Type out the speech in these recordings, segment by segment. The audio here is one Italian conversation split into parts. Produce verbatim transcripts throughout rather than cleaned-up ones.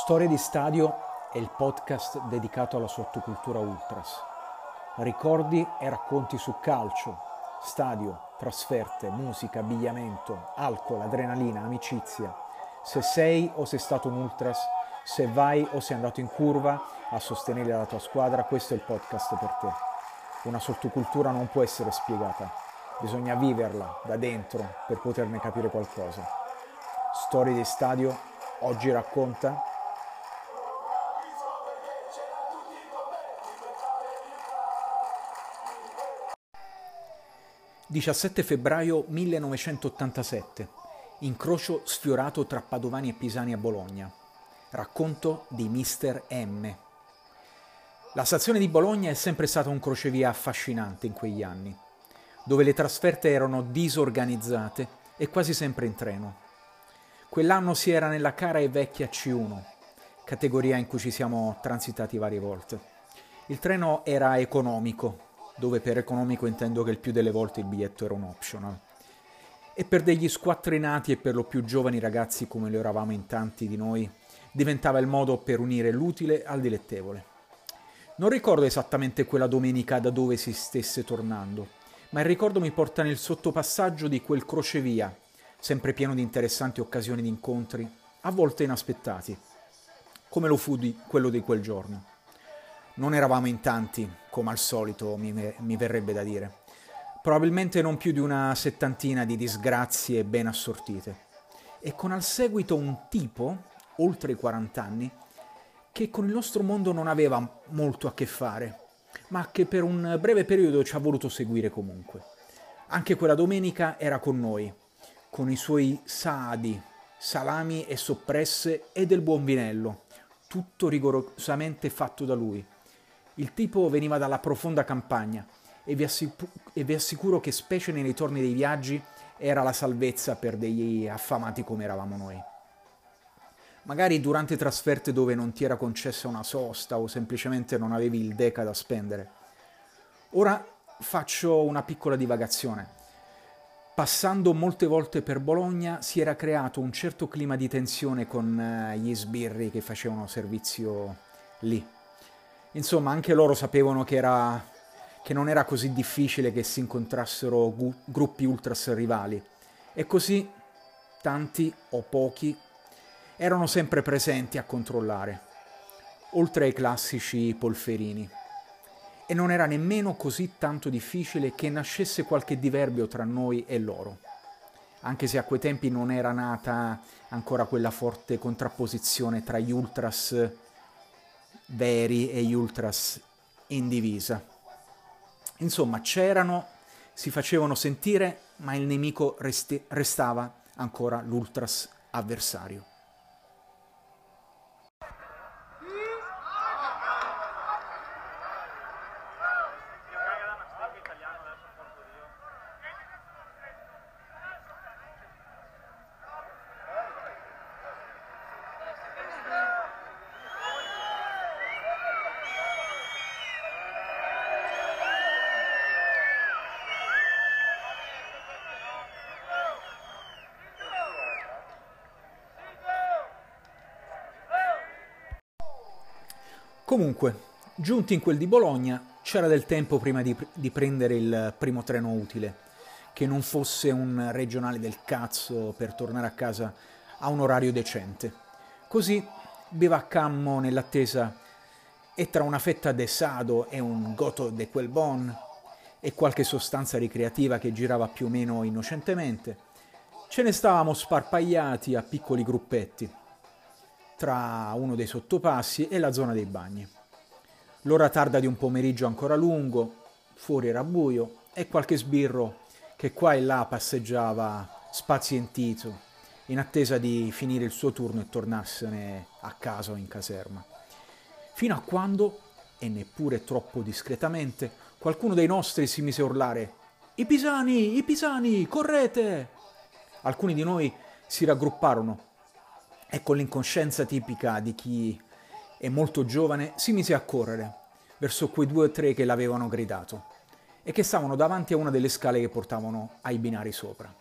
Storie di Stadio è il podcast dedicato alla sottocultura ultras. Ricordi e racconti su calcio, stadio, trasferte, musica, abbigliamento, alcol, adrenalina, amicizia. Se sei o sei stato un ultras, se vai o sei andato in curva a sostenere la tua squadra, questo è il podcast per te. Una sottocultura non può essere spiegata, bisogna viverla da dentro per poterne capire qualcosa. Storie di Stadio oggi racconta diciassette febbraio millenovecentottantasette, incrocio sfiorato tra Padovani e Pisani a Bologna. Racconto di Mister M. La stazione di Bologna è sempre stata un crocevia affascinante in quegli anni, dove le trasferte erano disorganizzate e quasi sempre in treno. Quell'anno si era nella cara e vecchia C uno, categoria in cui ci siamo transitati varie volte. Il treno era economico, dove per economico intendo che il più delle volte il biglietto era un optional. E per degli squattrinati e per lo più giovani ragazzi come lo eravamo in tanti di noi, diventava il modo per unire l'utile al dilettevole. Non ricordo esattamente quella domenica da dove si stesse tornando, ma il ricordo mi porta nel sottopassaggio di quel crocevia, sempre pieno di interessanti occasioni di incontri, a volte inaspettati, come lo fu di quello di quel giorno. Non eravamo in tanti, come al solito mi, mi verrebbe da dire. Probabilmente non più di una settantina di disgrazie ben assortite. E con al seguito un tipo, oltre i quaranta anni, che con il nostro mondo non aveva molto a che fare, ma che per un breve periodo ci ha voluto seguire comunque. Anche quella domenica era con noi, con i suoi saadi, salami e soppresse e del buon vinello, tutto rigorosamente fatto da lui. Il tipo veniva dalla profonda campagna e vi, assipu- e vi assicuro che specie nei ritorni dei viaggi era la salvezza per degli affamati come eravamo noi. Magari durante trasferte dove non ti era concessa una sosta o semplicemente non avevi il deca da spendere. Ora faccio una piccola divagazione. Passando molte volte per Bologna si era creato un certo clima di tensione con gli sbirri che facevano servizio lì. Insomma, anche loro sapevano che, era, che non era così difficile che si incontrassero gu- gruppi ultras rivali. E così, tanti o pochi, erano sempre presenti a controllare, oltre ai classici polferini. E non era nemmeno così tanto difficile che nascesse qualche diverbio tra noi e loro, anche se a quei tempi non era nata ancora quella forte contrapposizione tra gli ultras veri e gli ultras in divisa. Insomma, c'erano, si facevano sentire, ma il nemico resti- restava ancora l'ultras avversario. Comunque, giunti in quel di Bologna, c'era del tempo prima di, pr- di prendere il primo treno utile, che non fosse un regionale del cazzo per tornare a casa a un orario decente. Così bivaccammo nell'attesa e tra una fetta de sado e un goto de quel bon e qualche sostanza ricreativa che girava più o meno innocentemente, ce ne stavamo sparpagliati a piccoli gruppetti, tra uno dei sottopassi e la zona dei bagni. L'ora tarda di un pomeriggio ancora lungo, fuori era buio e qualche sbirro che qua e là passeggiava spazientito in attesa di finire il suo turno e tornarsene a casa o in caserma. Fino a quando, e neppure troppo discretamente, qualcuno dei nostri si mise a urlare «I pisani! I pisani! Correte!». Alcuni di noi si raggrupparono e con l'incoscienza tipica di chi è molto giovane si mise a correre verso quei due o tre che l'avevano gridato e che stavano davanti a una delle scale che portavano ai binari sopra.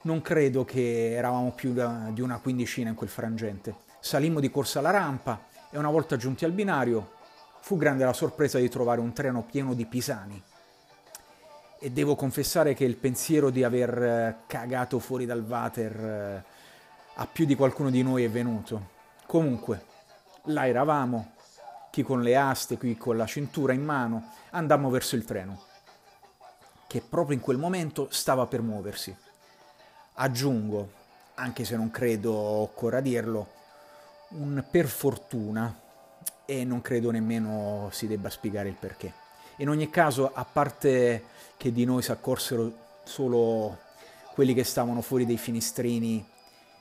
Non credo che eravamo più di una quindicina in quel frangente, Salimmo di corsa alla rampa e una volta giunti al binario fu grande la sorpresa di trovare un treno pieno di pisani. E devo confessare che il pensiero di aver cagato fuori dal water a più di qualcuno di noi è venuto. Comunque, là eravamo, chi con le aste, chi con la cintura in mano, andammo verso il treno, che proprio in quel momento stava per muoversi. Aggiungo, anche se non credo occorra dirlo, un per fortuna, e non credo nemmeno si debba spiegare il perché. In ogni caso, a parte che di noi si accorsero solo quelli che stavano fuori dei finestrini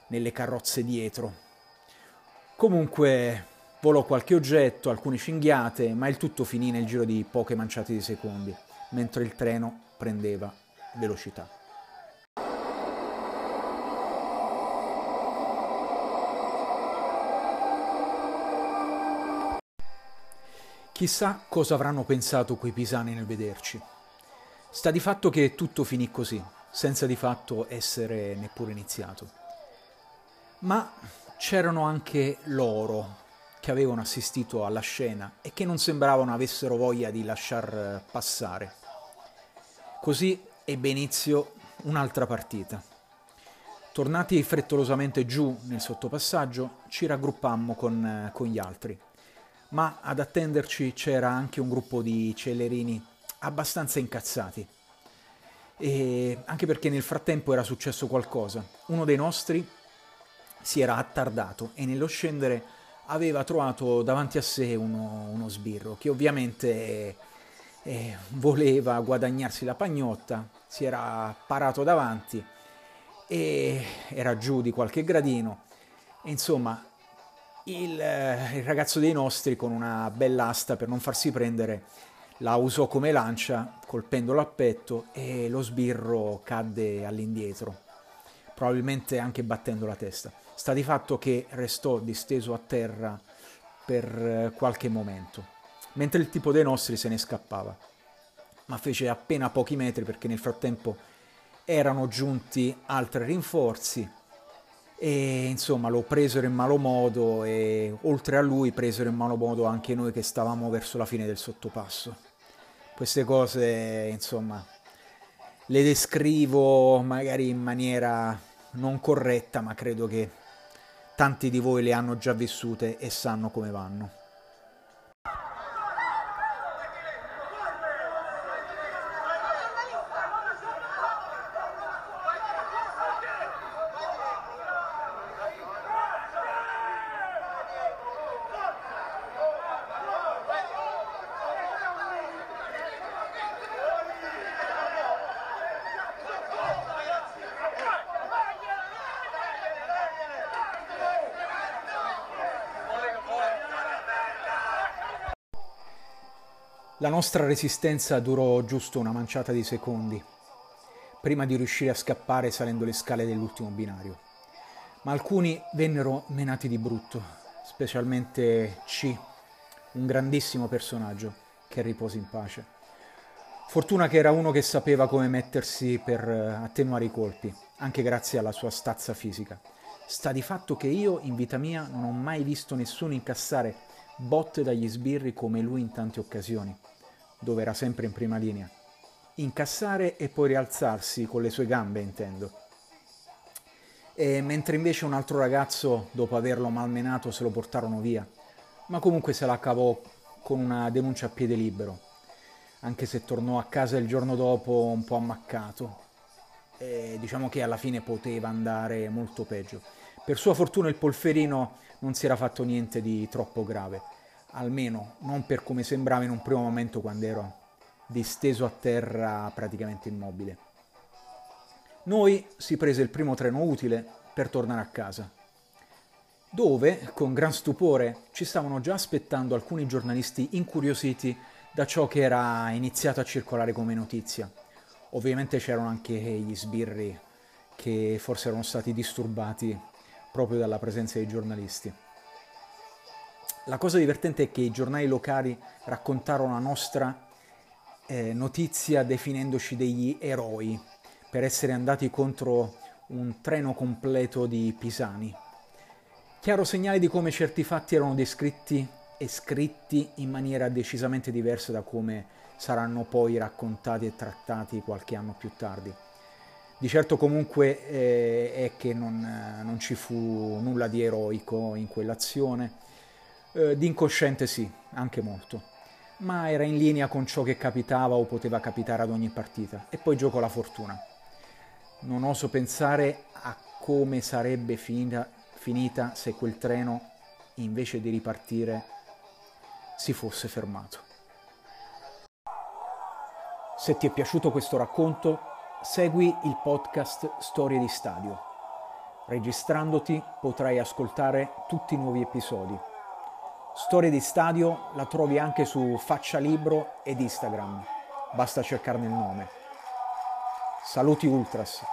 nelle carrozze dietro. Comunque volò qualche oggetto, alcune cinghiate, ma il tutto finì nel giro di poche manciate di secondi, mentre il treno prendeva velocità. Chissà cosa avranno pensato quei pisani nel vederci. Sta di fatto che tutto finì così, senza di fatto essere neppure iniziato. Ma c'erano anche loro che avevano assistito alla scena e che non sembravano avessero voglia di lasciar passare. Così ebbe inizio un'altra partita. Tornati frettolosamente giù nel sottopassaggio, ci raggruppammo con, con gli altri. Ma ad attenderci c'era anche un gruppo di celerini abbastanza incazzati. E anche perché nel frattempo era successo qualcosa. Uno dei nostri si era attardato e nello scendere aveva trovato davanti a sé uno, uno sbirro che ovviamente eh, voleva guadagnarsi la pagnotta, si era parato davanti e era giù di qualche gradino. E insomma... Il, il ragazzo dei nostri, con una bella asta per non farsi prendere, la usò come lancia, colpendolo a petto, e lo sbirro cadde all'indietro, probabilmente anche battendo la testa. Sta di fatto che restò disteso a terra per qualche momento, mentre il tipo dei nostri se ne scappava, ma fece appena pochi metri perché nel frattempo erano giunti altri rinforzi. E insomma lo presero in malo modo e oltre a lui presero in malo modo anche noi che stavamo verso la fine del sottopasso. Queste cose insomma le descrivo magari in maniera non corretta, ma credo che tanti di voi le hanno già vissute e sanno come vanno. La nostra resistenza durò giusto una manciata di secondi, prima di riuscire a scappare salendo le scale dell'ultimo binario. Ma alcuni vennero menati di brutto, specialmente C, un grandissimo personaggio che riposa in pace. Fortuna che era uno che sapeva come mettersi per attenuare i colpi, anche grazie alla sua stazza fisica. Sta di fatto che io, in vita mia, non ho mai visto nessuno incassare botte dagli sbirri come lui in tante occasioni, dove era sempre in prima linea. Incassare e poi rialzarsi con le sue gambe, intendo. E mentre invece un altro ragazzo, dopo averlo malmenato, se lo portarono via, ma comunque se la cavò con una denuncia a piede libero, anche se tornò a casa il giorno dopo un po' ammaccato. E diciamo che alla fine poteva andare molto peggio. Per sua fortuna il polferino non si era fatto niente di troppo grave, almeno non per come sembrava in un primo momento quando ero disteso a terra praticamente immobile. Noi si prese il primo treno utile per tornare a casa, dove con gran stupore ci stavano già aspettando alcuni giornalisti incuriositi da ciò che era iniziato a circolare come notizia. Ovviamente c'erano anche gli sbirri che forse erano stati disturbati proprio dalla presenza dei giornalisti. La cosa divertente è che i giornali locali raccontarono la nostra eh, notizia definendoci degli eroi per essere andati contro un treno completo di pisani. Chiaro segnale di come certi fatti erano descritti e scritti in maniera decisamente diversa da come saranno poi raccontati e trattati qualche anno più tardi. Di certo comunque eh, è che non, non ci fu nulla di eroico in quell'azione, eh, di incosciente sì, anche molto, ma era in linea con ciò che capitava o poteva capitare ad ogni partita, e poi giocò la fortuna. Non oso pensare a come sarebbe finita, finita se quel treno, invece di ripartire, si fosse fermato. Se ti è piaciuto questo racconto, segui il podcast Storie di Stadio. Registrandoti potrai ascoltare tutti i nuovi episodi. Storie di Stadio la trovi anche su Faccialibro ed Instagram. Basta cercarne il nome. Saluti Ultras.